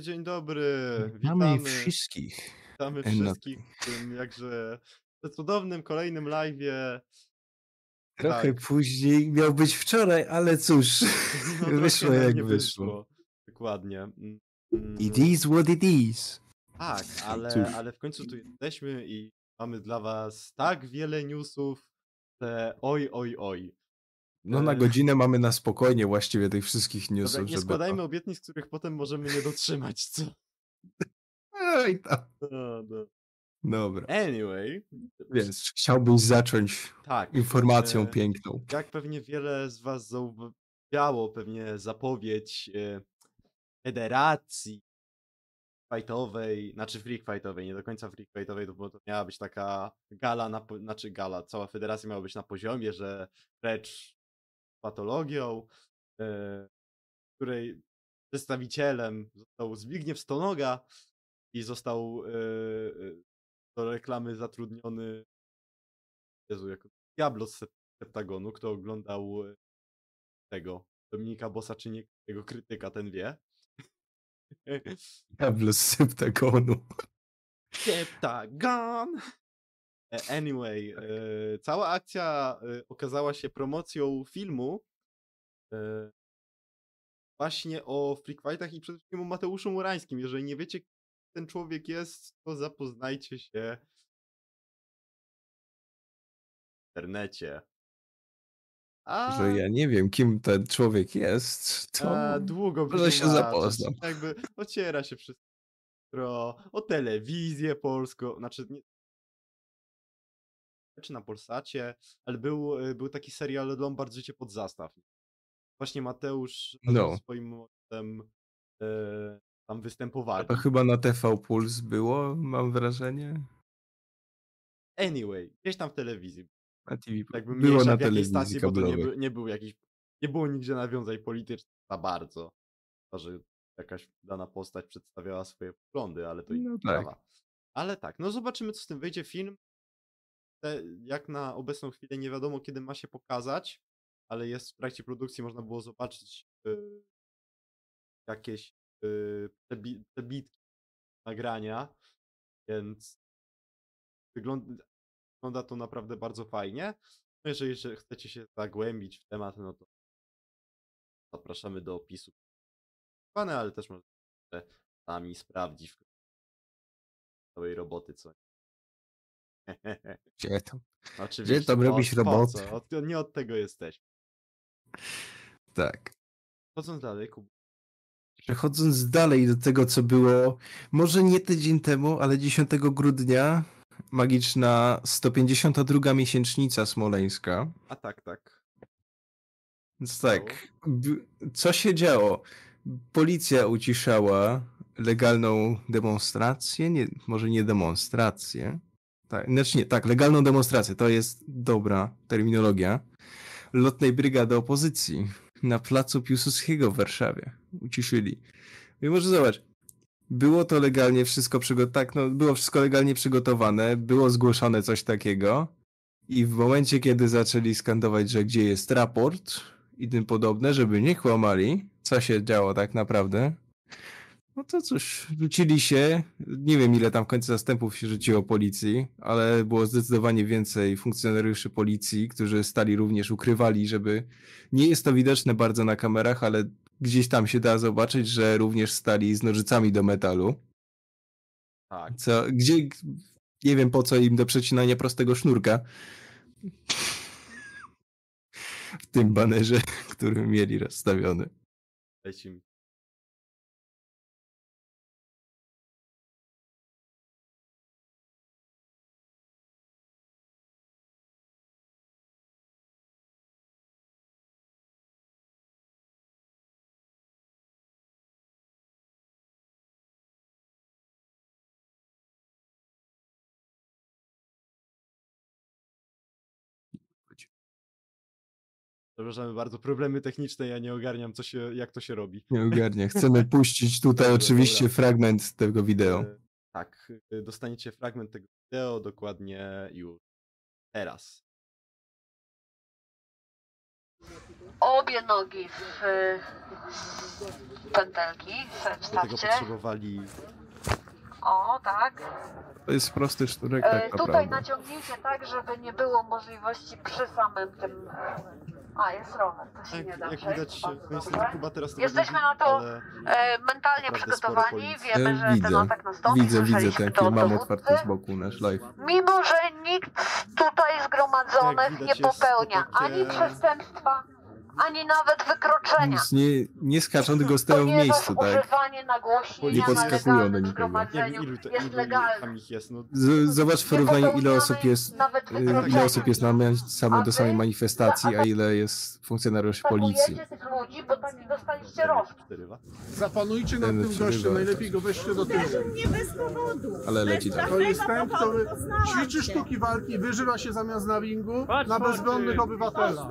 Dzień dobry, witamy wszystkich. Witamy wszystkich w tym jakże cudownym kolejnym live'ie. Trochę później, miał być wczoraj, ale cóż, no, wyszło jak wyszło. Dokładnie. It is what it is. Tak, ale w końcu tu jesteśmy i mamy dla was tak wiele newsów, te oj. No na godzinę mamy na spokojnie właściwie tych wszystkich newsów. Nie żeby... składajmy obietnic, których potem możemy nie dotrzymać, co? No i tam. No. Dobra. Anyway. Więc chciałbyś zacząć informacją piękną. Jak pewnie wiele z was zauważyło, pewnie zapowiedź federacji fightowej, znaczy freak fightowej, nie do końca freak fightowej, bo to miała być taka gala, cała federacja miała być na poziomie, że precz patologią, której przedstawicielem został Zbigniew Stonoga i został do reklamy zatrudniony jako Diablo z Septagonu, kto oglądał tego Dominika Bossa, czy nie, tego krytyka, ten wie. Diablo z Septagonu. Septagon! Anyway, cała akcja okazała się promocją filmu właśnie o freak fightach i przede wszystkim o Mateuszu Murańskim. Jeżeli nie wiecie, kto ten człowiek jest, to zapoznajcie się w internecie. Że ja nie wiem, kim ten człowiek jest, to długo może się zapoznam. Jakby ociera się wszystko o telewizję polską, znaczy nie, czy na Polsacie, ale był taki serial Lombard Życie pod zastaw. Właśnie Mateusz swoim młodym tam występowali. To chyba na TV Puls było, mam wrażenie. Anyway, gdzieś tam w telewizji. Na TV. Jakby było na telewizji kablowej. Bo nie było nigdzie nawiązań politycznych za bardzo. To, że jakaś dana postać przedstawiała swoje poglądy, ale to inna sprawa. Ale tak, no zobaczymy, co z tym wyjdzie. Film jak na obecną chwilę nie wiadomo, kiedy ma się pokazać, ale jest w trakcie produkcji, można było zobaczyć jakieś przebitki nagrania, więc wygląda to naprawdę bardzo fajnie. No jeżeli chcecie się zagłębić w temat, no to zapraszamy do opisu. Ale też możecie sami sprawdzić w całej roboty, co Gdzie tam robisz robotę? Nie od tego jesteśmy. Tak. Chodząc dalej, Kuba. Przechodząc dalej do tego, co było może nie tydzień temu, ale 10 grudnia magiczna 152. miesięcznica smoleńska. A tak. Więc tak, co się działo? Policja uciszała legalną demonstrację, legalną demonstrację, to jest dobra terminologia, lotnej brygady opozycji na placu Piłsudskiego w Warszawie. Uciszyli. I może zobacz, było to legalnie wszystko przygotowane, było wszystko legalnie przygotowane, było zgłoszone coś takiego i w momencie, kiedy zaczęli skandować, że gdzie jest raport i tym podobne, żeby nie kłamali, co się działo tak naprawdę, no to cóż, rzucili się, nie wiem ile tam w końcu zastępów się rzuciło policji, ale było zdecydowanie więcej funkcjonariuszy policji, którzy stali również, ukrywali, żeby, nie jest to widoczne bardzo na kamerach, ale gdzieś tam się da zobaczyć, że również stali z nożycami do metalu. Tak. Nie wiem po co im do przecinania prostego sznurka w tym banerze, który mieli rozstawiony. Lecimy. Przepraszamy bardzo, problemy techniczne, ja nie ogarniam, jak to się robi. Nie ogarniam, chcemy puścić tutaj oczywiście fragment tego wideo. Tak, dostaniecie fragment tego wideo dokładnie już teraz. Obie nogi w pętelki sobie wstawcie. O, tak. To jest prosty szturek, tak naprawdę. Tutaj naciągnijcie tak, żeby nie było możliwości przy samym tym... A, jest rower, to się nie da przejść. Jak widać, chyba teraz jesteśmy na to mentalnie przygotowani, wiemy, że ten atak nastąpi. Widzę, jakie mamy otwarte z boku nasz live. Mimo, że nikt tutaj zgromadzonych nie popełnia ani przestępstwa, ani nawet wykroczenia. Nie skaczą, tylko stoją w miejscu, tak? Używanie nagłośnienia nie podskakują do nikogo. Jest legalne. Zobacz w porównaniu, ile osób jest na samej do samej manifestacji, a ile jest funkcjonariuszy policji. Zapanujcie nad tym gościem, najlepiej go weźcie do tyłu. Ale leci tak. To jest ten, kto ćwiczy sztuki walki, wyżywa się zamiast na ringu na bezbronnych obywatela.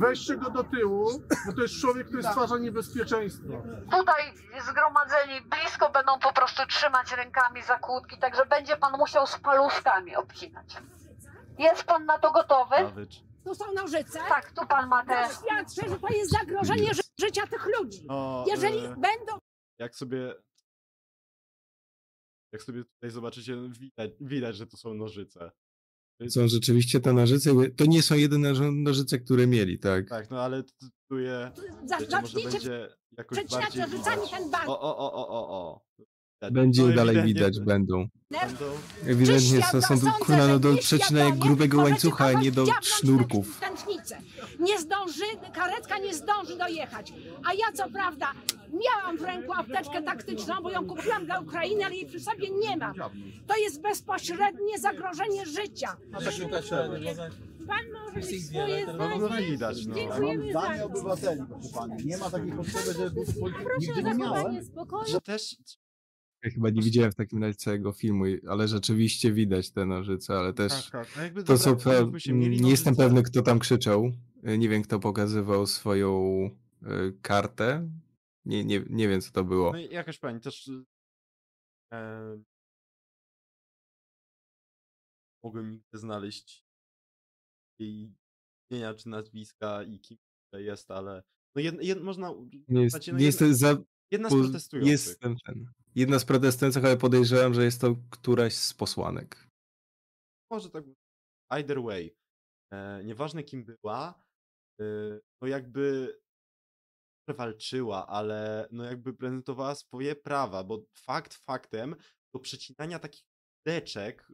Weźcie go do tyłu, bo to jest człowiek, który stwarza niebezpieczeństwo. Tutaj zgromadzeni blisko będą po prostu trzymać rękami za kłódki, także będzie pan musiał z paluszkami obcinać. Jest pan na to gotowy? Tu są nożyce. Tak, tu pan ma te... Świadczy, że to jest zagrożenie życia tych ludzi. Jeżeli będą... Jak sobie tutaj zobaczycie, widać, że to są nożyce. Są rzeczywiście te nożyce, to nie są jedyne nożyce, które mieli, tak? Tak, no ale tu je... Zacznijcie przecinać nożycami ten bank. Będzie dalej widać, będą. Ewidentnie są tu do przecinania grubego łańcucha, a nie do sznurków. Nie zdąży, karetka nie zdąży dojechać. A ja co prawda miałam w ręku apteczkę taktyczną, bo ją kupiłam dla Ukrainy, ale jej przy sobie nie mam. To jest bezpośrednie zagrożenie życia. Pan może mieć swoje zdanie. Dziękujemy za to. Nie ma takiej potrzeby, żeby nigdy nie miałem. Ja chyba nie widziałem w takim razie całego filmu, ale rzeczywiście widać te nożyce, ale też to co nie jestem pewny, kto tam krzyczał, nie wiem, kto pokazywał swoją kartę, nie wiem, co to było. No i jakaś pani też mogłem nigdy znaleźć jej imienia czy nazwiska i kim to jest, ale no można... Jedna z protestujących. Jedna z protestujących, ale podejrzewam, że jest to któraś z posłanek. Może tak. Either way. Nieważne kim była, no jakby walczyła, ale no jakby prezentowała swoje prawa, bo fakt faktem do przecinania takich deczek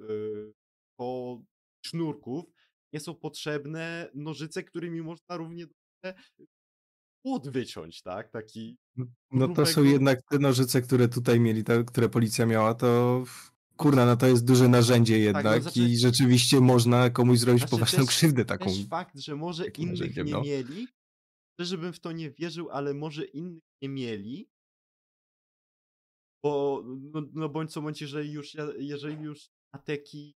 po sznurków nie są potrzebne nożyce, którymi można równie dobrze płot wyciąć, tak? Taki... No to są jednak te nożyce, które tutaj mieli, które policja miała, to kurna, no to jest duże narzędzie jednak, tak, no znaczy, i rzeczywiście można komuś zrobić poważną krzywdę taką. Też fakt, że może innych nie mieli, szczerze bym w to nie wierzył, ale może innych nie mieli, bo no bądź co bądź, jeżeli już ateki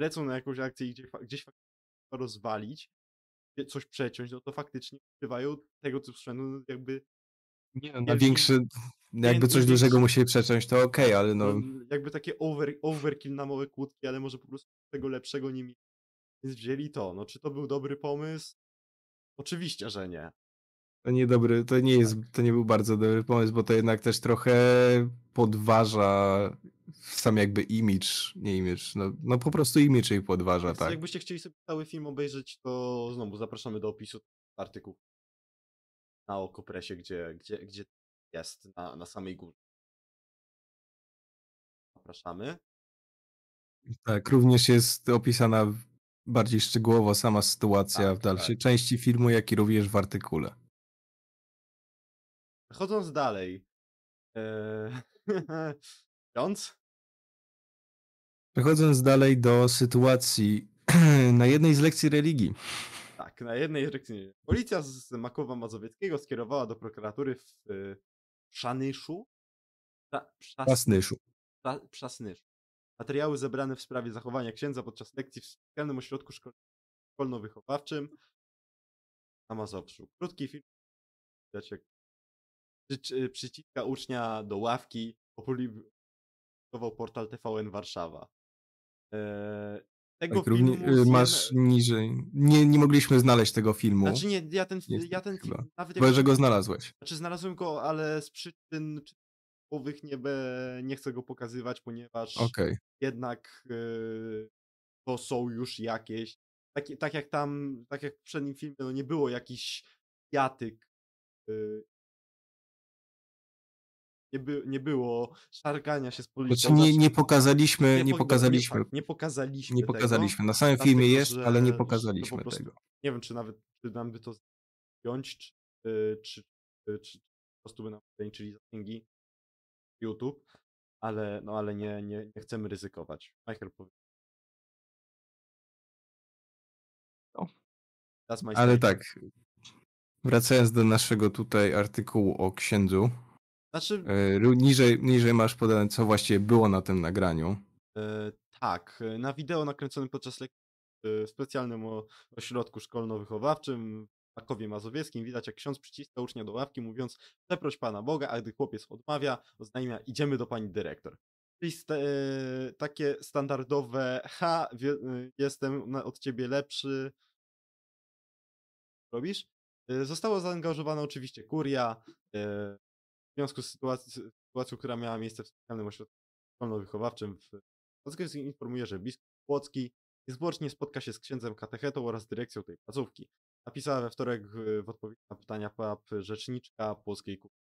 lecą na jakąś akcję i gdzieś rozwalić, coś przeciąć, no to faktycznie używają tego typu sprzętu, jakby... Nie, no, jakby coś dużego musieli przeciąć, to okej, ale no... Jakby takie overkill na małe kłódki, ale może po prostu tego lepszego nie mieli. Więc wzięli to. No czy to był dobry pomysł? Oczywiście, że nie. To nie był bardzo dobry pomysł, bo to jednak też trochę podważa sam jakby imidż, po prostu imidż jej podważa, tak. Jakbyście chcieli sobie cały film obejrzeć, to znowu zapraszamy do opisu artykułu na Okopresie, gdzie jest na samej górze. Zapraszamy. Tak, również jest opisana bardziej szczegółowo sama sytuacja w dalszej części filmu, jak i również w artykule. Chodząc dalej. Przechodząc dalej do sytuacji na jednej z lekcji religii. Tak, na jednej z lekcji. Policja z Makowa Mazowieckiego skierowała do prokuratury w Przasnyszu materiały zebrane w sprawie zachowania księdza podczas lekcji w specjalnym ośrodku szkolno-wychowawczym na Mazowszu. Krótki film, widać jak przyciska ucznia do ławki, opublikował portal TVN Warszawa. Tego tak, filmu masz niżej. Nie mogliśmy znaleźć tego filmu. Znaczy nie, ja ten film nawet... Bo, że go znalazłeś. Znaczy znalazłem go, ale z przyczyn owych nie chcę go pokazywać, ponieważ jednak to są już jakieś... Tak jak w poprzednim filmie, no nie było jakiś jatyk. Nie było szargania się z polityką. Znaczy nie pokazaliśmy tego. Na samym filmie jest, ale nie pokazaliśmy prostu, tego. Nie wiem, czy nawet nam by to zdjąć, czy po prostu by nam ograniczyli zasięgi YouTube, ale nie chcemy ryzykować. Michael powiedział. No. Ale tak, wracając do naszego tutaj artykułu o księdzu. Znaczy... Niżej masz podane, co właściwie było na tym nagraniu. Tak, na wideo nakręconym podczas lekcji w specjalnym ośrodku szkolno-wychowawczym w Krakowie Mazowieckim widać, jak ksiądz przyciska ucznia do ławki, mówiąc: przeproś Pana Boga, a gdy chłopiec odmawia, oznajmia: idziemy do Pani Dyrektor. Czyli takie standardowe jestem od Ciebie lepszy. Robisz? Została zaangażowana oczywiście kuria. W związku z sytuacją, która miała miejsce w specjalnym ośrodku szkolno-wychowawczym w Płocku, informuje, że biskup Płocki niezwłocznie spotka się z księdzem katechetą oraz dyrekcją tej placówki. Napisała we wtorek w odpowiedzi na pytania PAP rzeczniczka Płockiej Kurii.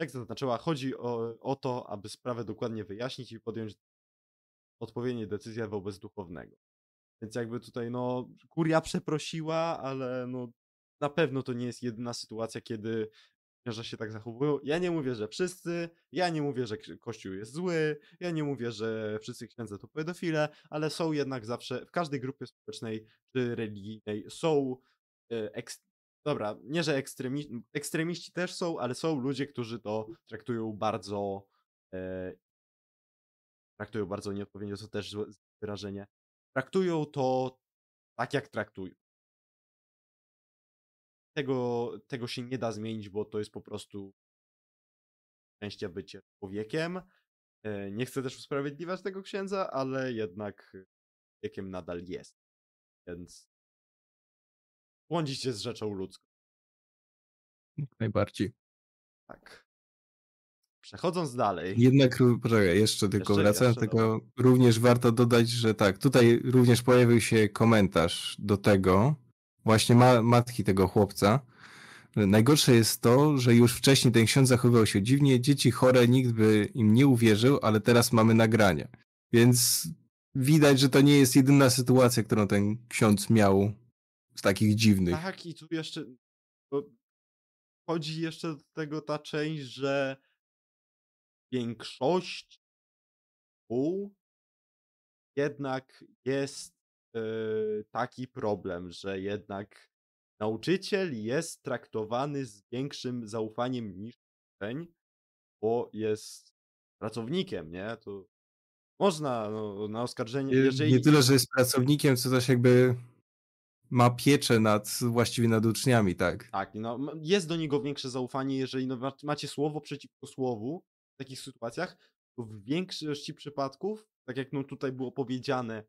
Jak zaznaczyła, chodzi o to, aby sprawę dokładnie wyjaśnić i podjąć odpowiednie decyzje wobec duchownego. Więc jakby tutaj no kuria przeprosiła, ale no na pewno to nie jest jedyna sytuacja, kiedy że się tak zachowują. Ja nie mówię, że wszyscy, ja nie mówię, że Kościół jest zły, ja nie mówię, że wszyscy księdze to pedofile, ale są jednak zawsze, w każdej grupie społecznej czy religijnej są, ekstremiści też są, ale są ludzie, którzy to traktują bardzo nieodpowiednio, to też złe wyrażenie. Traktują to tak, jak traktują. Tego się nie da zmienić, bo to jest po prostu szczęście bycie człowiekiem. Nie chcę też usprawiedliwiać tego księdza, ale jednak człowiekiem nadal jest. Więc błądzić się z rzeczą ludzką. Jak najbardziej. Tak. Przechodząc dalej. Jednak, poczekaj, jeszcze wracając, również warto dodać, że tak, tutaj również pojawił się komentarz do tego, właśnie matki tego chłopca. Najgorsze jest to, że już wcześniej ten ksiądz zachowywał się dziwnie, dzieci chore, nikt by im nie uwierzył, ale teraz mamy nagranie. Więc widać, że to nie jest jedyna sytuacja, którą ten ksiądz miał z takich dziwnych. Tak, i tu jeszcze chodzi jeszcze do tego ta część, że większość jednak jest taki problem, że jednak nauczyciel jest traktowany z większym zaufaniem niż uczeń, bo jest pracownikiem, nie? To można na oskarżenie... Jeżeli... Nie tyle, że jest pracownikiem, co też jakby ma pieczę właściwie nad uczniami, tak? Tak, no jest do niego większe zaufanie, jeżeli macie słowo przeciwko słowu w takich sytuacjach, to w większości przypadków, tak jak tutaj było powiedziane,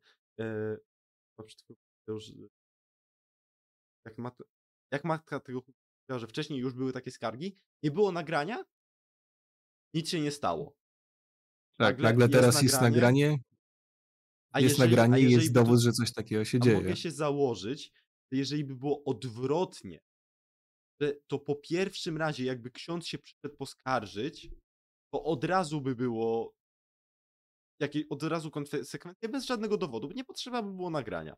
jak matka tego powiedziała, że wcześniej już były takie skargi, nie było nagrania, nic się nie stało. Tak, nagle teraz jest nagranie i jest dowód, że coś takiego się dzieje. Mogę się założyć, że jeżeli by było odwrotnie, to po pierwszym razie jakby ksiądz się przyszedł poskarżyć, to od razu by było od razu konsekwencje, bez żadnego dowodu. Nie potrzeba by było nagrania.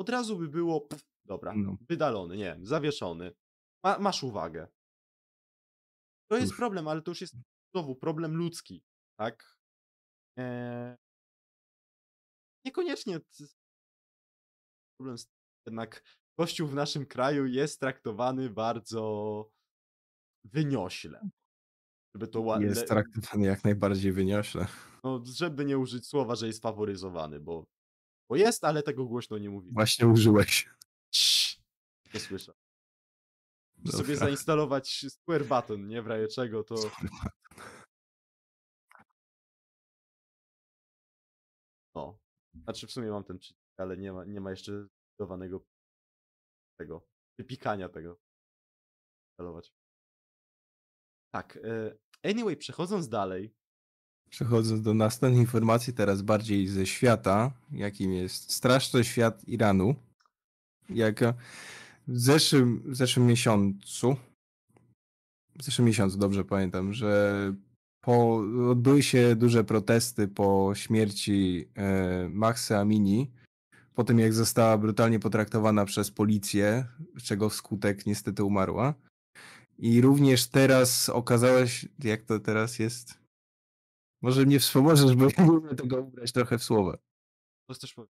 Od razu by było, wydalony, nie wiem, zawieszony. Masz uwagę. To jest problem, ale to już jest znowu problem ludzki, tak? Niekoniecznie problem, jednak Kościół w naszym kraju jest traktowany bardzo wyniośle. Żeby to ładne... Jest traktowany jak najbardziej wyniośle. No, żeby nie użyć słowa, że jest faworyzowany, bo jest, ale tego głośno nie mówimy. Właśnie użyłeś. Ciii, nie słyszę. Dobra. Sobie zainstalować square button, nie? W razie czego to... No, Znaczy w sumie mam ten przycisk, ale nie ma jeszcze zdecydowanego tego, wypikania tego. Celować. Tak. Anyway, przechodząc dalej. Przechodząc do następnej informacji, teraz bardziej ze świata, jakim jest straszny świat Iranu. Jak w zeszłym miesiącu, dobrze pamiętam, że odbyły się duże protesty po śmierci Mahsy Amini, po tym jak została brutalnie potraktowana przez policję, czego wskutek niestety umarła. I również teraz okazało się, jak to teraz jest... Może mnie wspomożesz, bo ja mogę tego ubrać trochę w słowa. To też powiem.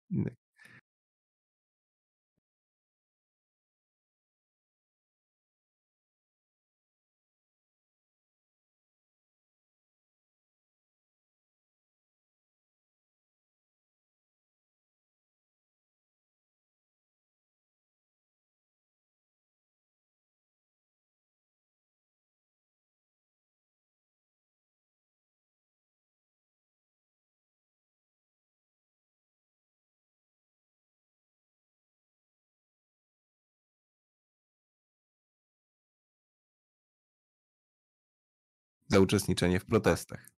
Za uczestniczenie w protestach.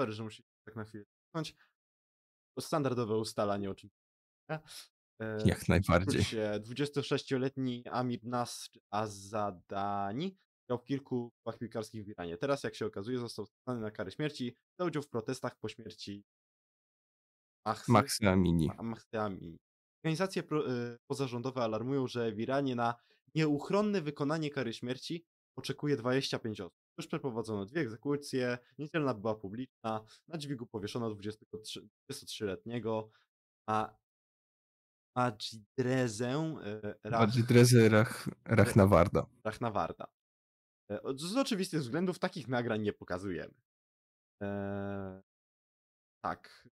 Sorry, że musi tak na chwilę skończyć. To standardowe ustalanie, o czym... Jak najbardziej. 26-letni Amir Nasr-Azadani miał w kilku klubach piłkarskich w Iranie. Teraz, jak się okazuje, został skazany na karę śmierci za udział w protestach po śmierci Mahsy Amini. Organizacje pozarządowe alarmują, że w Iranie na nieuchronne wykonanie kary śmierci oczekuje 25 osób. Już przeprowadzono 2 egzekucje, niedzielna była publiczna, na dźwigu powieszono 23-letniego Adjidrezę rachnawarda. Z oczywistych względów takich nagrań nie pokazujemy. Tak.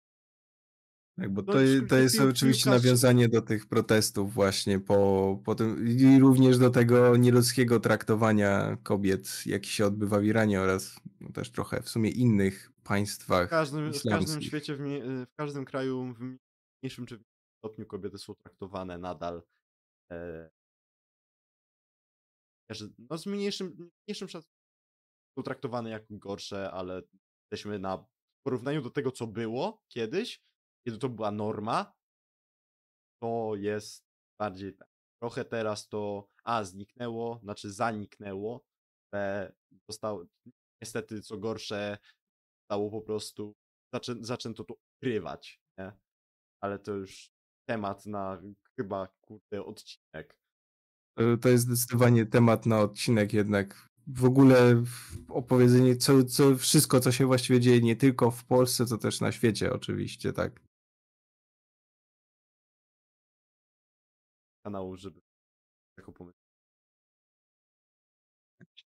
Tak, bo to jest oczywiście nawiązanie do tych protestów właśnie po tym i również do tego nieludzkiego traktowania kobiet, jaki się odbywa w Iranie oraz też trochę w sumie innych państwach islamskich. W każdym kraju, w mniejszym czy większym stopniu kobiety są traktowane nadal z mniejszym szacunkiem są traktowane jako gorsze, ale jesteśmy na porównaniu do tego, co było kiedyś, kiedy to była norma, to jest bardziej tak. Trochę teraz to zaniknęło. Zostało, niestety, co gorsze, stało po prostu, zaczęto to ukrywać, nie? Ale to już temat na chyba, odcinek. To jest zdecydowanie temat na odcinek jednak. W ogóle opowiedzenie, wszystko, co się właściwie dzieje nie tylko w Polsce, to też na świecie oczywiście, tak. Kanału, żeby taką pomysł.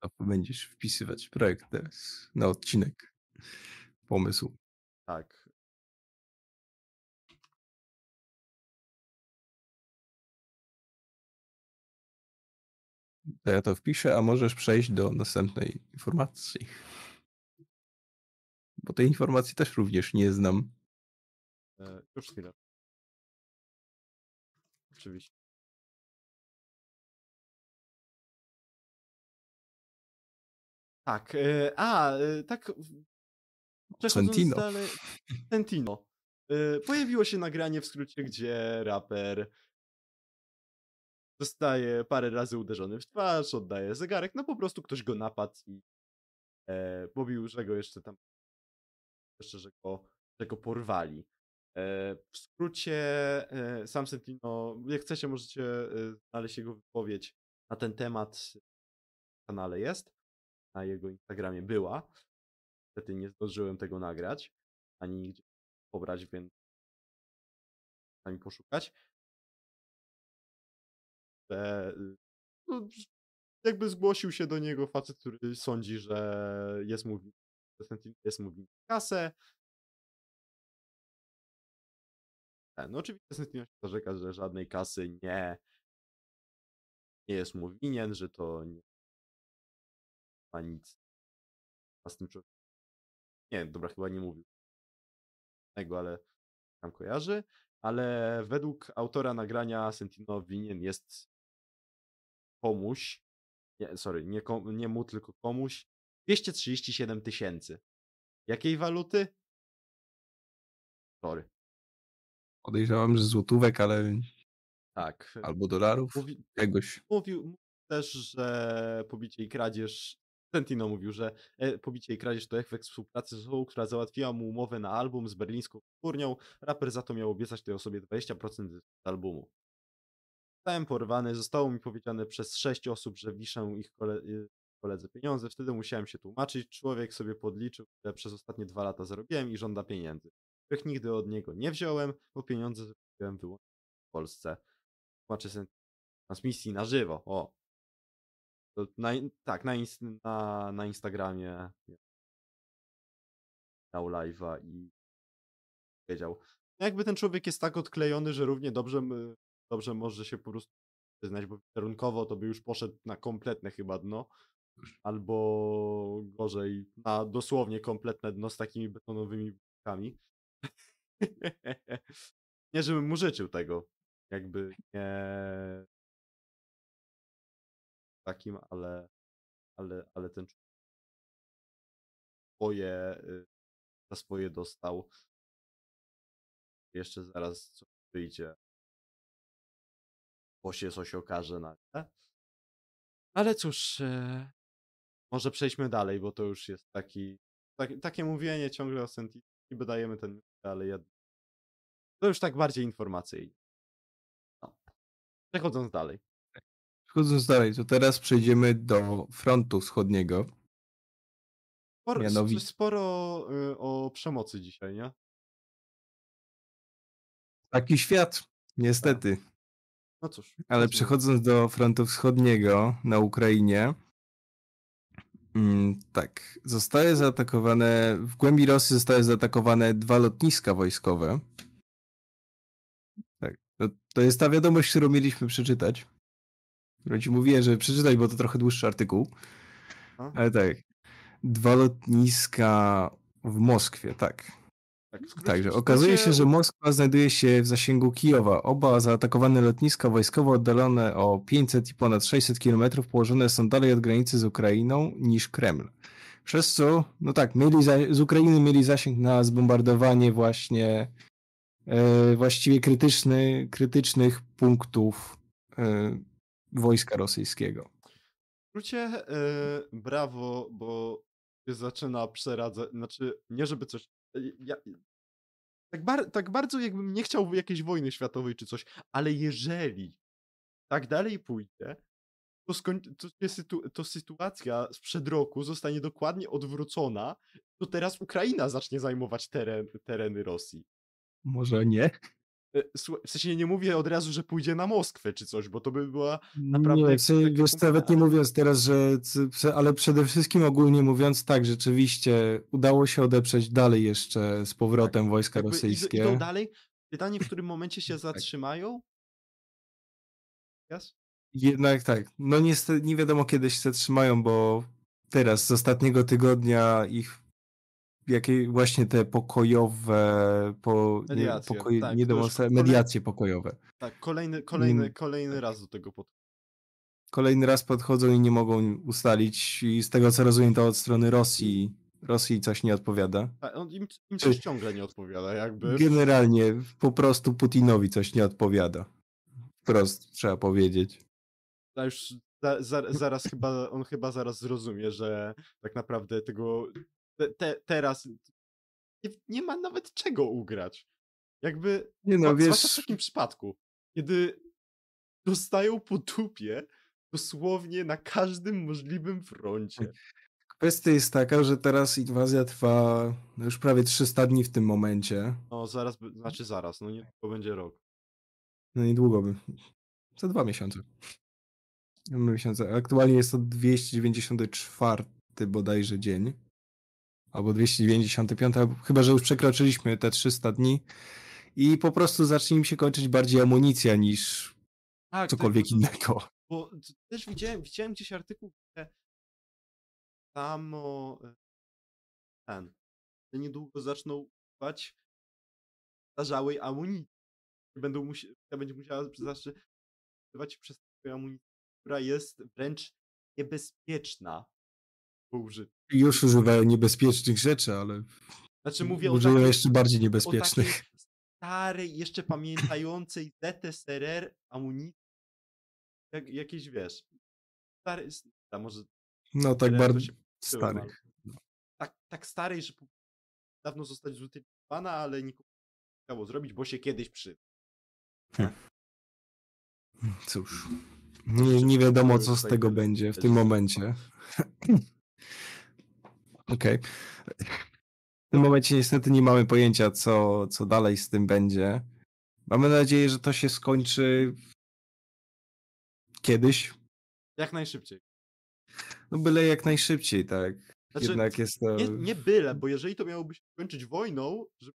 To będziesz wpisywać projekt teraz na odcinek. Pomysł. Tak. To ja to wpiszę, a możesz przejść do następnej informacji. Bo tej informacji też również nie znam. Już chwilę. Oczywiście. Tak. Tak. Sentino. Pojawiło się nagranie w skrócie, gdzie raper zostaje parę razy uderzony w twarz, oddaje zegarek, no po prostu ktoś go napadł i pobił, że go jeszcze porwali. W skrócie sam Sentino, jak chcecie, możecie znaleźć jego wypowiedź na ten temat w kanale jest, na jego Instagramie była. Niestety nie zdążyłem tego nagrać, ani nigdzie pobrać, więc sami poszukać. No, jakby zgłosił się do niego facet, który sądzi, że jest mu winny kasę. No oczywiście Sentino się zarzeka, że żadnej kasy nie jest mu winien, że to nie ma nic. A z tym człowiekiem... Nie, dobra, chyba nie mówił. Ale tam kojarzy, ale według autora nagrania Sentino winien jest komuś, nie mu, tylko komuś, 237 000. Jakiej waluty? Sorry. Podejrzewam, że złotówek, ale... Tak. Albo dolarów, czegoś. Mówił też, że pobicie i kradzież... Sentino mówił, że pobicie i kradzież to efekt współpracy z osobą, która załatwiła mu umowę na album z berlińską twórnią. Raper za to miał obiecać tej osobie 20% z albumu. Zostałem porwany, zostało mi powiedziane przez 6 osób, że wiszę ich koledze pieniądze. Wtedy musiałem się tłumaczyć. Człowiek sobie podliczył, że przez ostatnie 2 lata zarobiłem i żąda pieniędzy, których nigdy od niego nie wziąłem, bo pieniądze zrobiłem wyłącznie w Polsce. Tłumaczy Sentino transmisji na żywo. O. Na Instagramie dał live'a i powiedział. Jakby ten człowiek jest tak odklejony, że równie dobrze może się po prostu przyznać, bo wizerunkowo to by już poszedł na kompletne chyba dno, albo gorzej, na dosłownie kompletne dno z takimi betonowymi blokami. Nie, żebym mu życzył tego. Jakby nie... takim, ale ten człowiek za swoje dostał. Jeszcze zaraz coś wyjdzie. Bo się coś okaże nagle. Ale cóż, może przejdźmy dalej, bo to już jest takie mówienie ciągle o Sentino, niby dajemy ten, ale to już tak bardziej informacyjnie. No. Przechodząc dalej, to teraz przejdziemy do frontu wschodniego. Sporo o przemocy dzisiaj, nie? Taki świat, niestety. No cóż. Ale przechodząc do frontu wschodniego na Ukrainie, tak, w głębi Rosji zostały zaatakowane 2 lotniska wojskowe. Tak, to jest ta wiadomość, którą mieliśmy przeczytać. Ci mówiłem, żeby przeczytać, bo to trochę dłuższy artykuł. Ale tak. 2 lotniska w Moskwie, tak. Także okazuje się, że Moskwa znajduje się w zasięgu Kijowa. Oba zaatakowane lotniska wojskowe oddalone o 500 i ponad 600 km położone są dalej od granicy z Ukrainą niż Kreml. Przez co, z Ukrainy mieli zasięg na zbombardowanie właśnie właściwie krytycznych punktów wojska rosyjskiego. W skrócie, brawo, bo się zaczyna przeradzać, nie żeby coś... tak bardzo jakbym nie chciał jakiejś wojny światowej czy coś, ale jeżeli tak dalej pójdzie, to sytuacja sprzed roku zostanie dokładnie odwrócona, to teraz Ukraina zacznie zajmować tereny Rosji. Może nie? W sensie nie mówię od razu, że pójdzie na Moskwę czy coś, bo to by była naprawdę... Nawet nie mówiąc teraz, ale przede wszystkim ogólnie mówiąc, tak, rzeczywiście udało się odeprzeć dalej jeszcze z powrotem wojska rosyjskie. Idą dalej? Pytanie, w którym momencie się zatrzymają? Yes? Jednak tak. No niestety nie wiadomo, kiedy się zatrzymają, bo teraz z ostatniego tygodnia te pokojowe mediacje pokojowe. Tak, kolejny raz do tego podchodzą. Kolejny raz podchodzą i nie mogą ustalić, i z tego co rozumiem, to od strony Rosji coś nie odpowiada. Tak, im coś ciągle nie odpowiada jakby. Generalnie po prostu Putinowi coś nie odpowiada. Wprost trzeba powiedzieć. A już zaraz on zaraz zrozumie, że tak naprawdę tego... Teraz nie ma nawet czego ugrać. Zwłaszcza w takim przypadku, kiedy dostają po dupie dosłownie na każdym możliwym froncie. Kwestia jest taka, że teraz inwazja trwa już prawie 300 dni w tym momencie. No niedługo będzie rok. No niedługo, za 2 miesiące. Aktualnie jest to 294 bodajże dzień. Albo 295, chyba że już przekroczyliśmy te 300 dni i po prostu zacznie im się kończyć bardziej amunicja niż cokolwiek innego. Bo też widziałem gdzieś artykuł, że niedługo zaczną używać starzałej amunicji. Będzie musiała zażywać przez tę amunicję, która jest wręcz niebezpieczna do użycia. Już używają niebezpiecznych rzeczy, ale znaczy, mówię używają jeszcze bardziej niebezpiecznych. Starej, jeszcze pamiętającej ZSRR amunicji. Jak, jakieś, wiesz, stary, może... No tak bardzo starych. No. Tak starej, że dawno zostać zutylizowana, ale nikomu nie chciało zrobić, bo się kiedyś przyda. Cóż, nie wiadomo, co z tego będzie w tym momencie. Okej. W tym momencie niestety nie mamy pojęcia, co dalej z tym będzie. Mamy nadzieję, że to się skończy kiedyś. Jak najszybciej. No byle jak najszybciej, tak. Znaczy, jednak jest to... nie byle, bo jeżeli to miałoby się skończyć wojną, żeby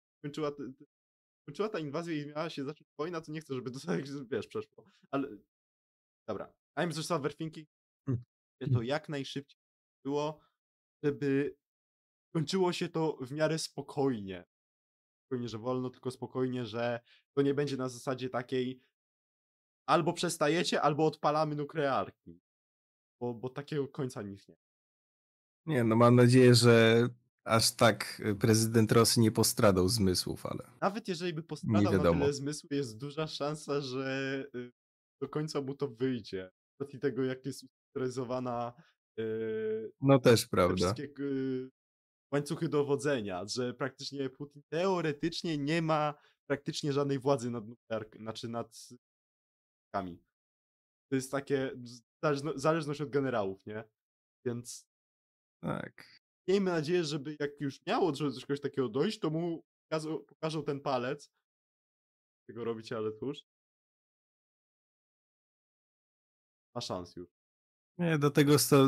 skończyła ta inwazja i miała się zacząć wojna, to nie chcę, żeby to tak, wiesz, przeszło. Ale dobra. I'm just overthinking. To jak najszybciej było, żeby skończyło się to w miarę spokojnie. Spokojnie, że wolno, tylko spokojnie, że to nie będzie na zasadzie takiej albo przestajecie, albo odpalamy nuklearki. Bo takiego końca nikt nie. Nie, no mam nadzieję, że aż tak prezydent Rosji nie postradał zmysłów, ale... Nawet jeżeli by postradał na tyle zmysłów, jest duża szansa, że do końca mu to wyjdzie. Z racji tego, jak jest ustrukturyzowana... No też prawda. Wszystkie łańcuchy dowodzenia, że praktycznie Putin teoretycznie nie ma praktycznie żadnej władzy nad nuklearką, znaczy nad... To jest takie zależność od generałów, nie? Więc tak. Miejmy nadzieję, żeby jak już miało do czegoś takiego dojść, to mu pokażą ten palec. Tego robić, ale cóż. Ma szans już. Nie,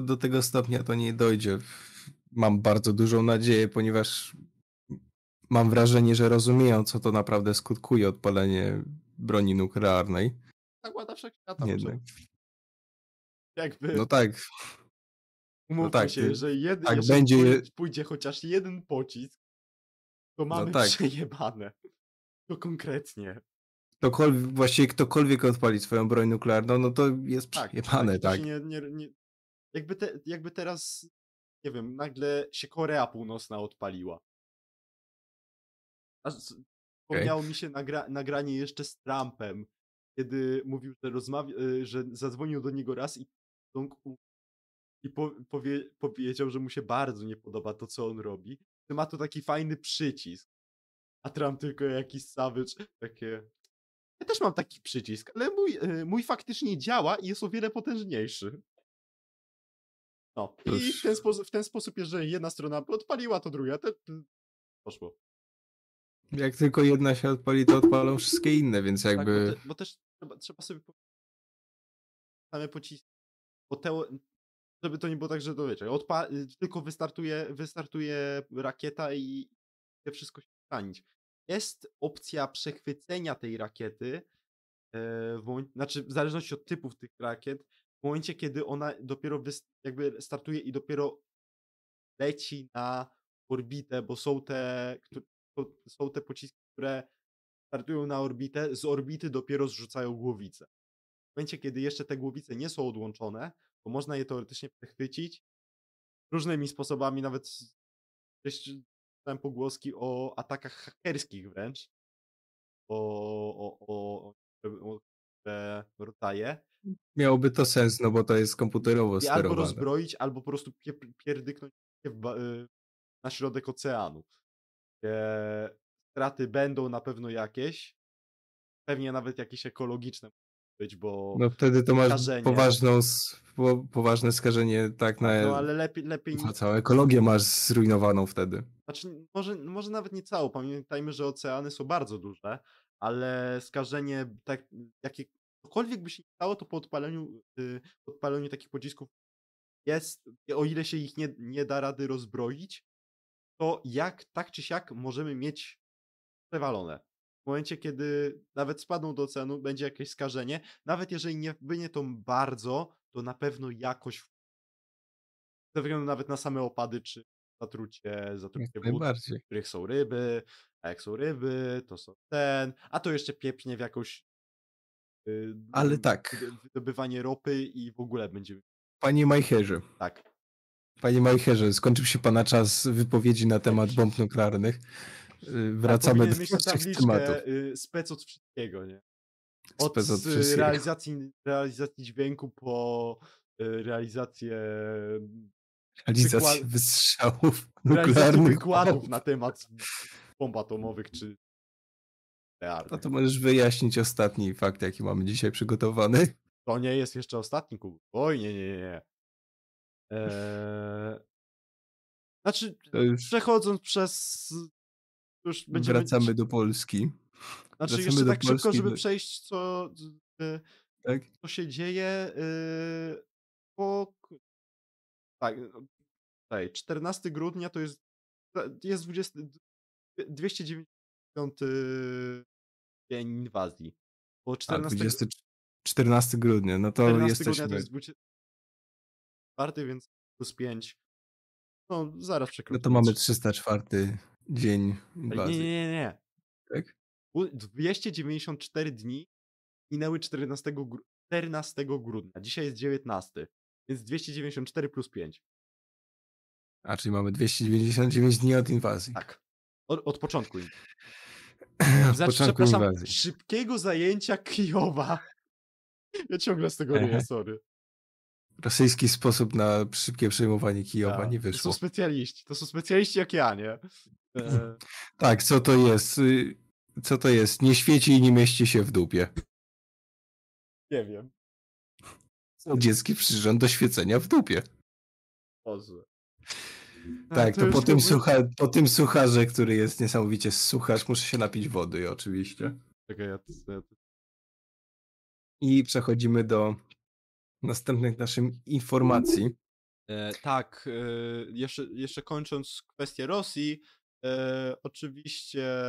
do tego stopnia to nie dojdzie. Mam bardzo dużą nadzieję, ponieważ mam wrażenie, że rozumieją, co to naprawdę skutkuje odpalenie broni nuklearnej. Zakłada wszechświata. Jakby... No tak. Umówmy się, że jeżeli pójdzie chociaż jeden pocisk, to mamy przejebane. To konkretnie. Właściwie ktokolwiek odpali swoją broń nuklearną, no to jest przejebane, tak. Jakby teraz, nie wiem, nagle się Korea Północna odpaliła. Wspomniało mi się nagranie jeszcze z Trumpem, kiedy mówił, że zadzwonił do niego raz i powiedział, że mu się bardzo nie podoba to, co on robi, że ma to taki fajny przycisk. A Trump tylko jakiś savage, takie... Ja też mam taki przycisk, ale mój faktycznie działa i jest o wiele potężniejszy. No. I w ten sposób, jeżeli jedna strona odpaliła, to druga też poszło. Jak tylko jedna się odpali, to odpalą wszystkie inne, więc jakby... Tak, bo też trzeba sobie same pociski, żeby to nie było tak, że to wiecie, tylko wystartuje rakieta i wszystko się stanić. Jest opcja przechwycenia tej rakiety, w zależności od typów tych rakiet, w momencie, kiedy ona dopiero jakby startuje i dopiero leci na orbitę, bo są te pociski, które startują na orbitę, z orbity dopiero zrzucają głowicę. W momencie, kiedy jeszcze te głowice nie są odłączone, to można je teoretycznie przechwycić różnymi sposobami, nawet czytałem pogłoski o atakach hakerskich wręcz, o rotaje. Miałoby to sens, no bo to jest komputerowo sterowane. Albo rozbroić, albo po prostu pierdyknąć na środek oceanu. Straty będą na pewno jakieś, pewnie nawet jakieś ekologiczne być, bo... No wtedy to masz poważne skażenie, tak, na... No ale lepiej... A całą ekologię masz zrujnowaną wtedy. Znaczy, może nawet nie całą, pamiętajmy, że oceany są bardzo duże, ale skażenie, tak, cokolwiek by się nie stało, to po odpaleniu takich pocisków jest, o ile się ich nie da rady rozbroić, to tak czy siak możemy mieć przewalone. W momencie, kiedy nawet spadną do oceanu, będzie jakieś skażenie. Nawet jeżeli nie wpłynie to bardzo, to na pewno jakoś ze względu nawet na same opady, czy zatrucie wód, w których są ryby, a jak są ryby, to są ten, a to jeszcze pieprznie w jakąś ale tak. Wydobywanie ropy i w ogóle będziemy... Panie Majcherze. Tak. Panie Majcherze, skończył się pana czas wypowiedzi na temat bomb nuklearnych. Wracamy do naszych tematów. Spec od wszystkiego, nie? Od realizacji dźwięku po realizację wystrzałów nuklearnych. Wykładów na temat bomb atomowych czy nuklearnych. No to możesz wyjaśnić ostatni fakt, jaki mamy dzisiaj przygotowany. To nie jest jeszcze ostatni, Kuba. Oj, nie. Znaczy, przechodząc przez... Już wracamy do Polski. Znaczy wracamy jeszcze tak szybko, Polski, żeby przejść, co, tak? Co się dzieje po... Tak, 14 grudnia to jest 290 dzień inwazji. Po 14 grudnia, no to 14 jesteśmy... grudnia to jest 24, więc plus 5. No, zaraz przekroczymy. No to mamy 304 dzień inwazji. Nie. Tak? 294 dni minęły 14 grudnia. Dzisiaj jest 19, więc 294 plus 5. A, czyli mamy 299 dni od inwazji. Tak, od początku inwazji. Przepraszam, inwazji. Szybkiego zajęcia Kijowa. Ja ciągle z tego nie, sorry. Rosyjski sposób na szybkie przejmowanie Kijowa nie wyszło. To są specjaliści jak ja, nie? Tak, co to jest? Co to jest? Nie świeci i nie mieści się w dupie. Nie wiem. Sowiecki przyrząd do świecenia w dupie. Boże. Tak, to po tym sucharze, który jest niesamowicie sucharz, muszę się napić wody, oczywiście. Czekaj, ja... I przechodzimy do następnych naszych informacji. Tak, jeszcze kończąc kwestię Rosji, oczywiście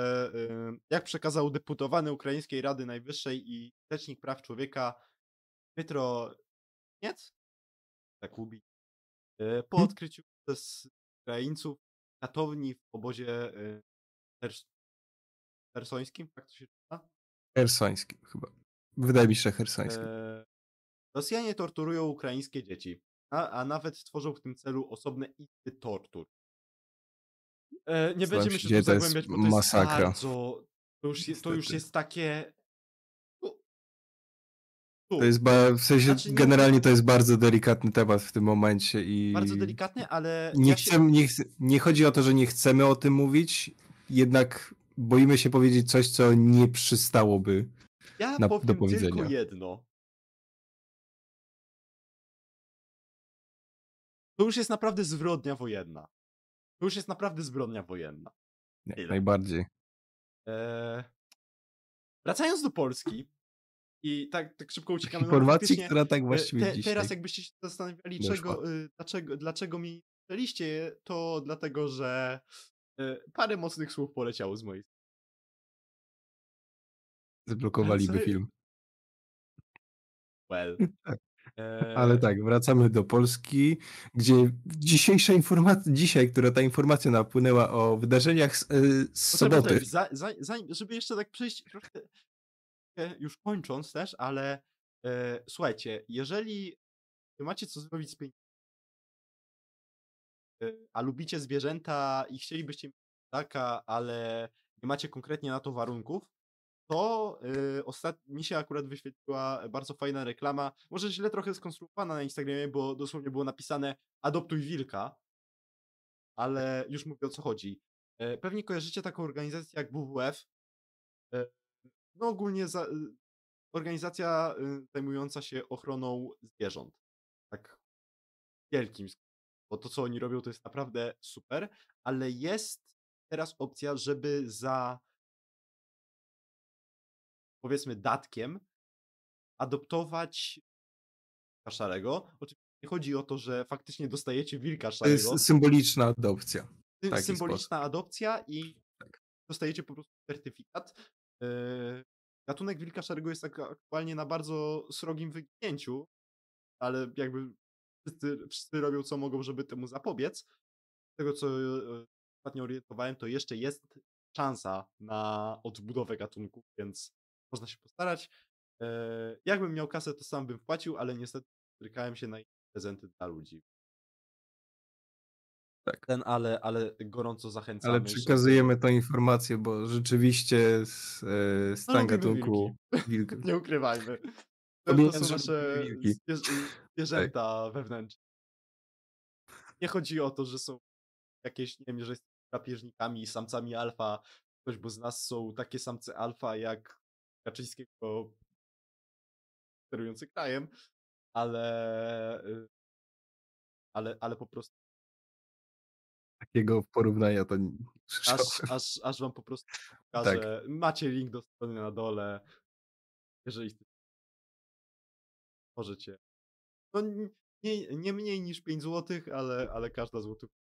jak przekazał deputowany Ukraińskiej Rady Najwyższej i rzecznik praw człowieka Pytro Niec, tak Łubi, po odkryciu przez Ukraińców katowni w obozie hersońskim, tak to się czyta? Hersońskim chyba. Wydaje mi się, że hersońskim. Rosjanie torturują ukraińskie dzieci, a nawet tworzą w tym celu osobne izby tortur. Nie będziemy się tu zagłębiać, bo to jest masakra. Bardzo... To już jest takie... To jest w sensie znaczy, generalnie to jest bardzo delikatny temat w tym momencie i... Bardzo delikatny, ale... Nie chodzi o to, że nie chcemy o tym mówić, jednak boimy się powiedzieć coś, co nie przystałoby. Ja powiem tylko jedno. To już jest naprawdę zbrodnia wojenna. Jak najbardziej. Wracając do Polski i tak szybko uciekamy. Informacji, która tak właściwie dzisiaj. Teraz jakbyście się zastanawiali, dlaczego mi czytaliście, to dlatego, że parę mocnych słów poleciało z mojej strony. Zablokowaliby film. Well. Ale tak, wracamy do Polski, gdzie dzisiejsza informacja, ta informacja napłynęła o wydarzeniach z soboty. Żeby jeszcze tak przejść, troszkę, już kończąc też, ale słuchajcie, jeżeli macie co zrobić z pieniędzmi, a lubicie zwierzęta i chcielibyście mieć ptaka, ale nie macie konkretnie na to warunków, to mi się akurat wyświetliła bardzo fajna reklama, może źle trochę skonstruowana na Instagramie, bo dosłownie było napisane adoptuj wilka, ale już mówię o co chodzi. Pewnie kojarzycie taką organizację jak WWF, no ogólnie organizacja zajmująca się ochroną zwierząt, tak wielkim, bo to co oni robią to jest naprawdę super, ale jest teraz opcja, żeby za powiedzmy datkiem, adoptować wilka szarego. Oczywiście nie chodzi o to, że faktycznie dostajecie wilka szarego. To jest symboliczna adopcja. Symboliczna adopcja i dostajecie po prostu certyfikat. Gatunek wilka szarego jest aktualnie na bardzo srogim wyginięciu, ale jakby wszyscy robią co mogą, żeby temu zapobiec. Z tego co ostatnio orientowałem, to jeszcze jest szansa na odbudowę gatunku, więc można się postarać. Jakbym miał kasę, to sam bym wpłacił, ale niestety strykałem się na prezenty dla ludzi. Tak. Ale gorąco zachęcamy. Ale przekazujemy tę informację, bo rzeczywiście stan gatunku wilki. Nie ukrywajmy. To są nasze zwierzęta wewnętrzne. Nie chodzi o to, że są jakieś, nie wiem, że jesteśmy drapieżnikami, samcami alfa, ktoś, bo z nas są takie samce alfa jak Kaczyńskiego sterujący krajem, ale po prostu takiego porównania to nie słyszałem. Aż wam po prostu pokażę. Tak. Macie link do strony na dole. Jeżeli możecie. No nie mniej niż 5 zł, ale każda złotówka.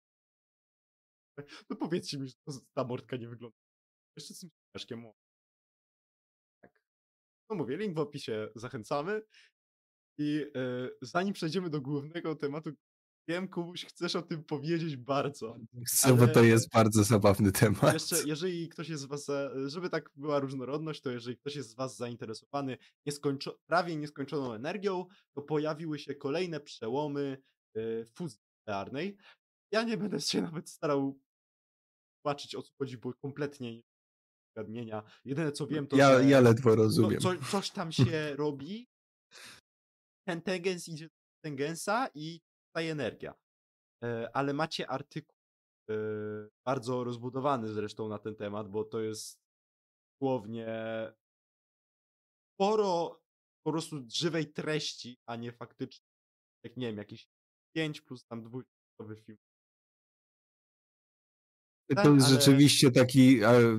No powiedzcie mi, że ta mordka nie wygląda. Jeszcze z tym ciężkiem. Tak. No mówię, link w opisie. Zachęcamy. I zanim przejdziemy do głównego tematu, wiem, Kubuś, chcesz o tym powiedzieć bardzo. Chcę, bo to jest bardzo zabawny temat. Jeszcze, jeżeli ktoś jest z was, żeby tak była różnorodność, to jeżeli ktoś jest z was zainteresowany prawie nieskończoną energią, to pojawiły się kolejne przełomy fuzji nuklearnej. Ja nie będę się nawet starał zobaczyć, o co chodzi, bo kompletnie nie mam zagadnienia. Jedyne, co wiem, to ja ledwo rozumiem. No, coś tam się robi. Ten tengens idzie do tengensa i staje energia. Ale macie artykuł bardzo rozbudowany zresztą na ten temat, bo to jest głównie sporo po prostu żywej treści, a nie faktycznie, jak nie wiem, jakieś 5 plus tam 2-minutowy film. Tak, to jest rzeczywiście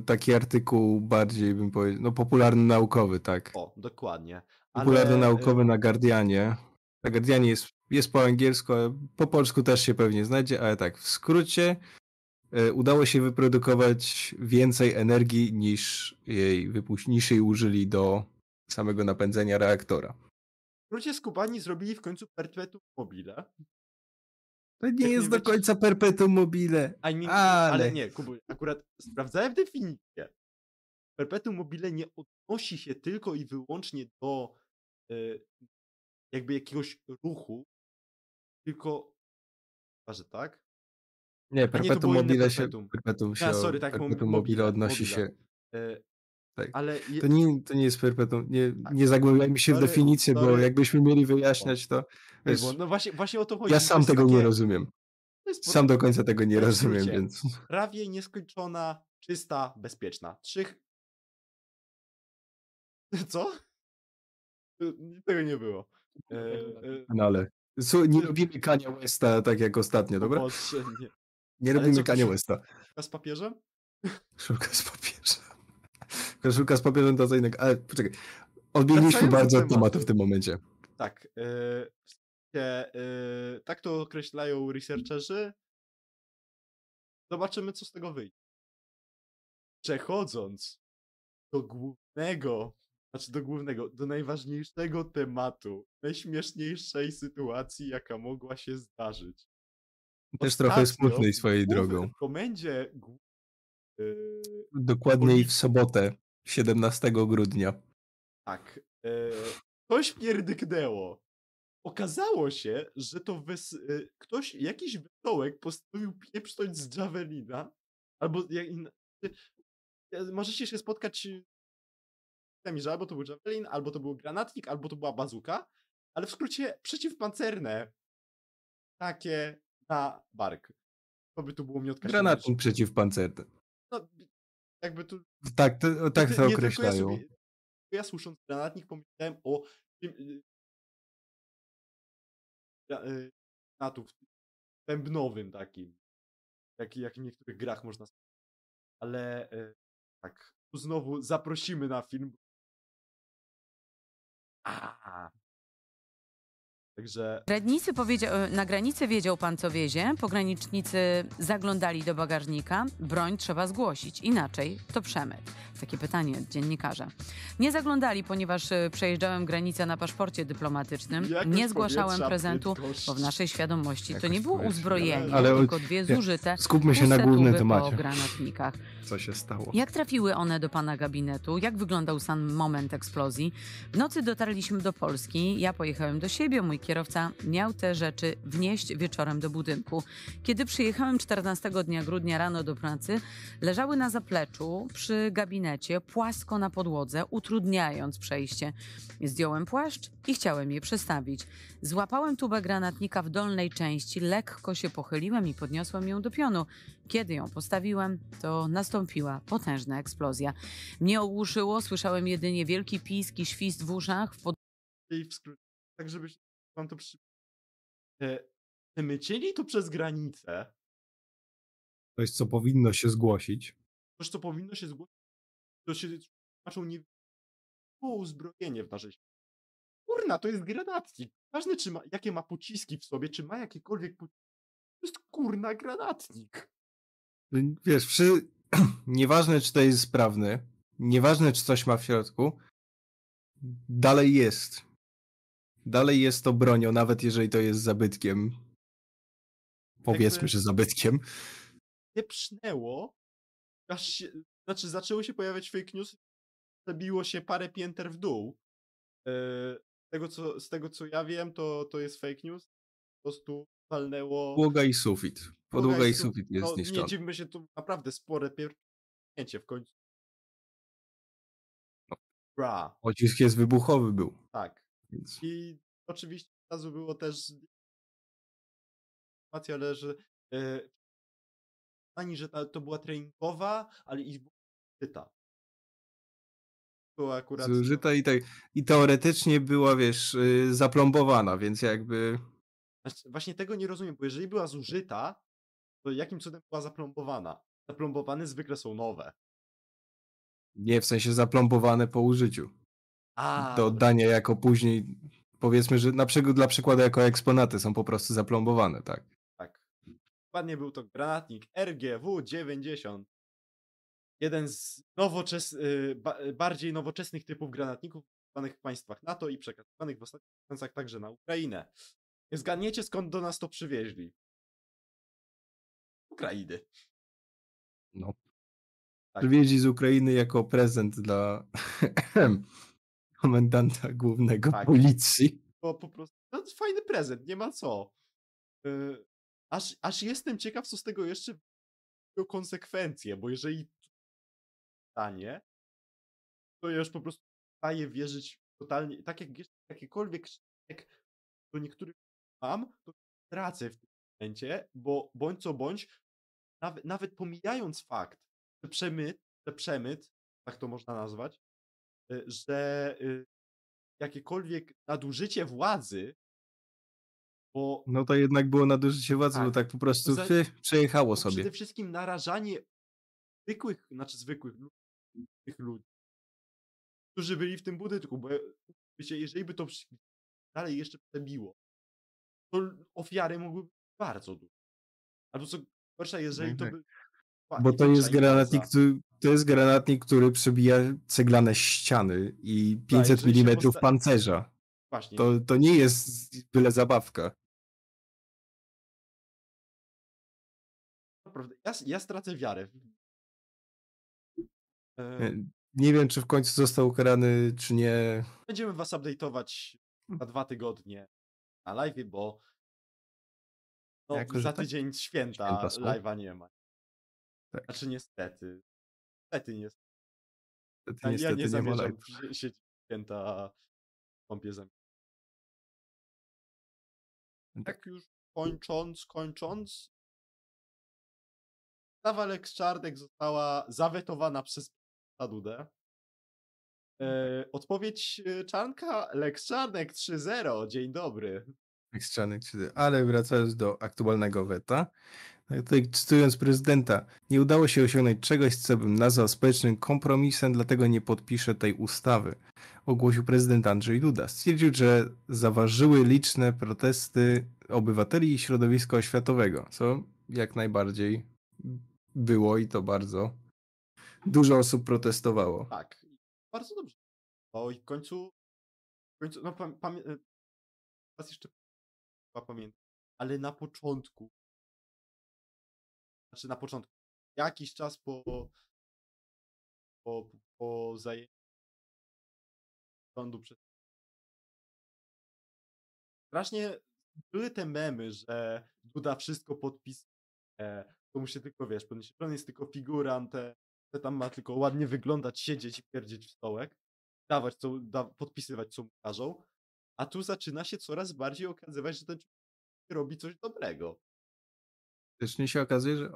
taki artykuł bardziej, bym powiedział, no popularno-naukowy, tak. O, dokładnie. Popularno-naukowy na Guardianie. Na Guardianie jest po angielsku, po polsku też się pewnie znajdzie, ale tak, w skrócie udało się wyprodukować więcej energii niż jej użyli do samego napędzenia reaktora. W skrócie Skubani zrobili w końcu perpetuum mobile. To nie jest do końca perpetuum mobile. Ale nie, Kubu, akurat sprawdzałem definicję. Perpetuum mobile nie odnosi się tylko i wyłącznie do jakby jakiegoś ruchu, tylko chyba, że tak? Nie, perpetuum mobile się... Perpetuum mobile odnosi się... Tak. Ale to nie jest perpetuum. Nie zagłębiajmy się w definicję, bo jakbyśmy mieli wyjaśniać to... Wiesz, no właśnie o to chodzi. Ja sam tego nie rozumiem. Sam do końca tego nie rozumiem, więc... Prawie nieskończona, czysta, bezpieczna. Co? Tego nie było. No ale... nie robimy Kania Westa tak jak ostatnio, dobra? Nie robimy Kania Westa. Szulka z papieżem? Szulka z papieżem to co innego, ale poczekaj. Odbiliśmy bardzo od tematu w tym momencie. Tak. Tak to określają researcherzy. Zobaczymy, co z tego wyjdzie. Przechodząc do głównego... do najważniejszego tematu, najśmieszniejszej sytuacji, jaka mogła się zdarzyć. Też trochę smutnej swojej drogą. W komendzie... Dokładniej w sobotę, 17 grudnia. Tak. Ktoś pierdyknęło. Okazało się, że to jakiś wesołek postanowił pieprznąć z Javelina, albo... Możecie się spotkać... że albo to był Javelin, albo to był granatnik, albo to była bazuka, ale w skrócie przeciwpancerne takie na bark. To by tu było miotka. Granatnik przeciwpancerny. No, jakby tu... Tak to określają. Ja słysząc granatnik pomyślałem o granatów bębnowym takim, jak w niektórych grach można spotkać. Ale tak, tu znowu zaprosimy na film. Także... Na granicy wiedział pan, co wiezie, pogranicznicy zaglądali do bagażnika, broń trzeba zgłosić, inaczej to przemyt. Takie pytanie od dziennikarza. Nie zaglądali, ponieważ przejeżdżałem granicę na paszporcie dyplomatycznym, nie zgłaszałem prezentu, bo w naszej świadomości to nie było uzbrojenie, tylko dwie zużyte, skupmy się na głównym temacie. Granatnikach. Co się stało? Jak trafiły one do pana gabinetu? Jak wyglądał sam moment eksplozji? W nocy dotarliśmy do Polski, ja pojechałem do siebie, mój kierowca miał te rzeczy wnieść wieczorem do budynku. Kiedy przyjechałem 14 dnia grudnia rano do pracy, leżały na zapleczu przy gabinecie, płasko na podłodze, utrudniając przejście. Zdjąłem płaszcz i chciałem je przestawić. Złapałem tubę granatnika w dolnej części, lekko się pochyliłem i podniosłem ją do pionu. Kiedy ją postawiłem, to nastąpiła potężna eksplozja. Mnie ogłuszyło, słyszałem jedynie wielki pisk i świst w uszach. Tak, żeby wam to przemycili to przez granicę. Coś, co powinno się zgłosić. Coś, co powinno się zgłosić, to się tłumaczą nie było uzbrojenie w naszej świecie. Kurna, to jest granatnik. Ważne, czy ma, jakie ma pociski w sobie, czy ma jakiekolwiek pociski. To jest kurna granatnik. Wiesz, nieważne, czy to jest sprawny, nieważne, czy coś ma w środku, dalej jest. Dalej jest to bronią, nawet jeżeli to jest zabytkiem. Powiedzmy, że zabytkiem. Nie psznęło. Aż się, znaczy, zaczęły się pojawiać fake news. Zabiło się parę pięter w dół. Z tego, co ja wiem, to jest fake news. Po prostu walnęło... Podłoga i sufit. Podłoga i sufit jest zniszczona. Nie dziwmy się, to naprawdę spore pięcie w końcu. Bra. Pocisk jest wybuchowy był. Tak. Więc. I oczywiście od razu było też informacja, ale że ani że to była treningowa, ale i zużyta. Była akurat zużyta i tak. I teoretycznie była, wiesz, zaplombowana, więc jakby. Znaczy, właśnie tego nie rozumiem, bo jeżeli była zużyta, to jakim cudem była zaplombowana? Zaplombowane zwykle są nowe. Nie, w sensie zaplombowane po użyciu. Do oddania jako później, powiedzmy, że dla przykładu jako eksponaty są po prostu zaplombowane, tak? Tak. Dokładnie był to granatnik RGW-90. Jeden z bardziej nowoczesnych typów granatników używanych w państwach NATO i przekazywanych w ostatnich miesiącach także na Ukrainę. Zgadniecie, skąd do nas to przywieźli? Ukrainy. No. Tak. Przywieźli z Ukrainy jako prezent dla... komendanta głównego policji. To po prostu to fajny prezent, nie ma co. Aż jestem ciekaw, co z tego jeszcze konsekwencje, bo jeżeli stanie, to ja już po prostu daję wierzyć totalnie, tak jak jeszcze jakiekolwiek do niektórych mam, to tracę w tym momencie, bo bądź co bądź, nawet pomijając fakt, że przemyt, tak to można nazwać, że jakiekolwiek nadużycie władzy, bo... No to jednak było nadużycie władzy, tak, bo tak po prostu przejechało sobie. Przede wszystkim narażanie zwykłych ludzi, którzy byli w tym budynku, bo wiecie, jeżeli by to dalej jeszcze przebiło, to ofiary mogłyby być bardzo duże. Albo co gorsza, jeżeli to by... Bo to jest granatnik, który przebija ceglane ściany i 500 mm pancerza. Właśnie. To nie jest byle zabawka. Naprawdę, ja stracę wiarę. Nie wiem, czy w końcu został ukarany, czy nie. Będziemy was update'ować na 2 tygodnie na live'ie, bo za tydzień tak? święta live'a nie ma. Tak. Znaczy niestety. Niestety, ja nie zamierzam siedzieć święta w pompie zamiast. Tak już kończąc. Ustawa Lex Czarnek została zawetowana przez Dudę. Odpowiedź Czarnka? Lex Czarnek 3.0. Dzień dobry. Lex Czarnek 3.0. Ale wracając do aktualnego weta. Tutaj cytując prezydenta, nie udało się osiągnąć czegoś, co bym nazwał społecznym kompromisem, dlatego nie podpiszę tej ustawy. ogłosił prezydent Andrzej Duda. Stwierdził, że zaważyły liczne protesty obywateli i środowiska oświatowego, co jak najbardziej było i to bardzo dużo osób protestowało. Tak, bardzo dobrze. O i w końcu no was jeszcze pamiętam, ale na początku, jakiś czas po zajęciu rządu przez... Strasznie były te memy, że Duda wszystko podpisuje, to mu się tylko, wiesz, podniesie, on jest tylko figurantem, że tam ma tylko ładnie wyglądać, siedzieć i pierdzieć w stołek, podpisywać co mu każą, a tu zaczyna się coraz bardziej okazywać, że ten człowiek robi coś dobrego. Wcześniej się okazuje, że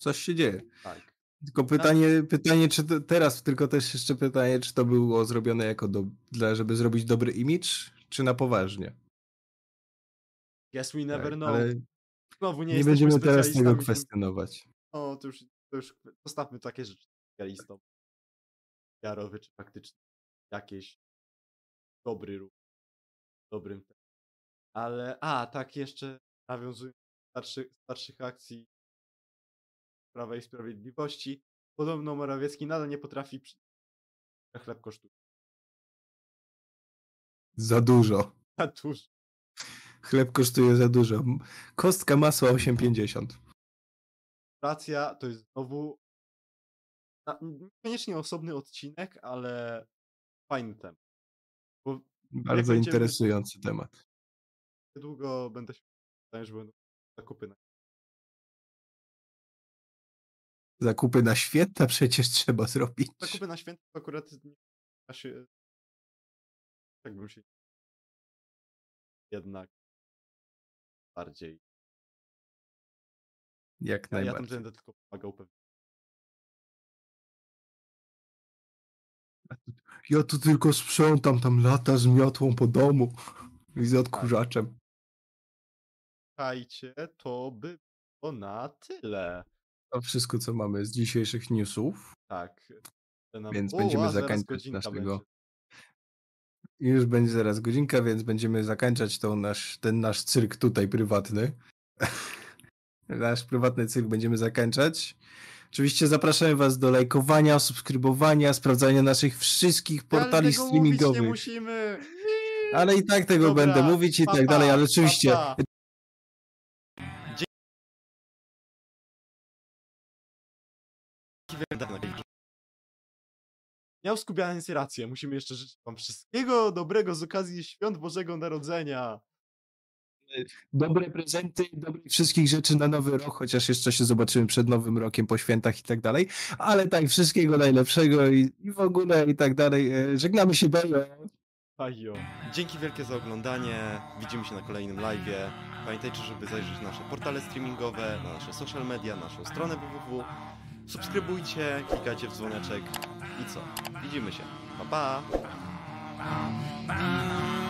coś się dzieje. Tak. Tylko pytanie, czy to, teraz tylko też jeszcze pytanie, czy to było zrobione jako żeby zrobić dobry imidż, czy na poważnie? Yes, we never know. Ale znowu nie będziemy teraz tego kwestionować. No, to już postawmy takie rzeczy specjalistom. Jarowy, czy faktycznie jakiś dobry ruch. Dobrym temat. Ale, tak jeszcze nawiązując do starszych akcji Prawa i Sprawiedliwości, podobno Morawiecki nadal nie potrafi przyznać, że chleb kosztuje. Za dużo. Za dużo. Chleb kosztuje za dużo. Kostka masła 8,50. Racja, to jest znowu niekoniecznie osobny odcinek, ale fajny temat. Bo bardzo interesujący temat. Niedługo będę się pytał, że będą zakupy na... Zakupy na święta przecież trzeba zrobić. Zakupy na święta akurat tak bym się jednak bardziej. Jak najbardziej. Ja tam będę tylko pomagał pewnie. Ja tu tylko sprzątam, tam lata z miotłą po domu i z odkurzaczem. Słuchajcie, to by było na tyle. To wszystko, co mamy z dzisiejszych newsów. Tak. Więc będziemy zakończyć naszego... Już będzie zaraz godzinka, więc będziemy zakończać ten nasz cyrk tutaj prywatny. Nasz prywatny cyrk będziemy zakończać. Oczywiście zapraszamy was do lajkowania, subskrybowania, sprawdzania naszych wszystkich portali streamingowych. Nie musimy. Ale i tak tego będę mówić i tak dalej, ale oczywiście... Miał Skubianiec rację. Musimy jeszcze życzyć wam wszystkiego dobrego z okazji Świąt Bożego Narodzenia. Dobre prezenty, dobrych wszystkich rzeczy na Nowy Rok, chociaż jeszcze się zobaczymy przed Nowym Rokiem, po świętach i tak dalej, ale tak, wszystkiego najlepszego i w ogóle i tak dalej. Żegnamy się, bajo. Dzięki wielkie za oglądanie. Widzimy się na kolejnym live'ie. Pamiętajcie, żeby zajrzeć na nasze portale streamingowe, na nasze social media, naszą stronę www. Subskrybujcie, klikajcie w dzwoneczek i co? Widzimy się. Pa, pa!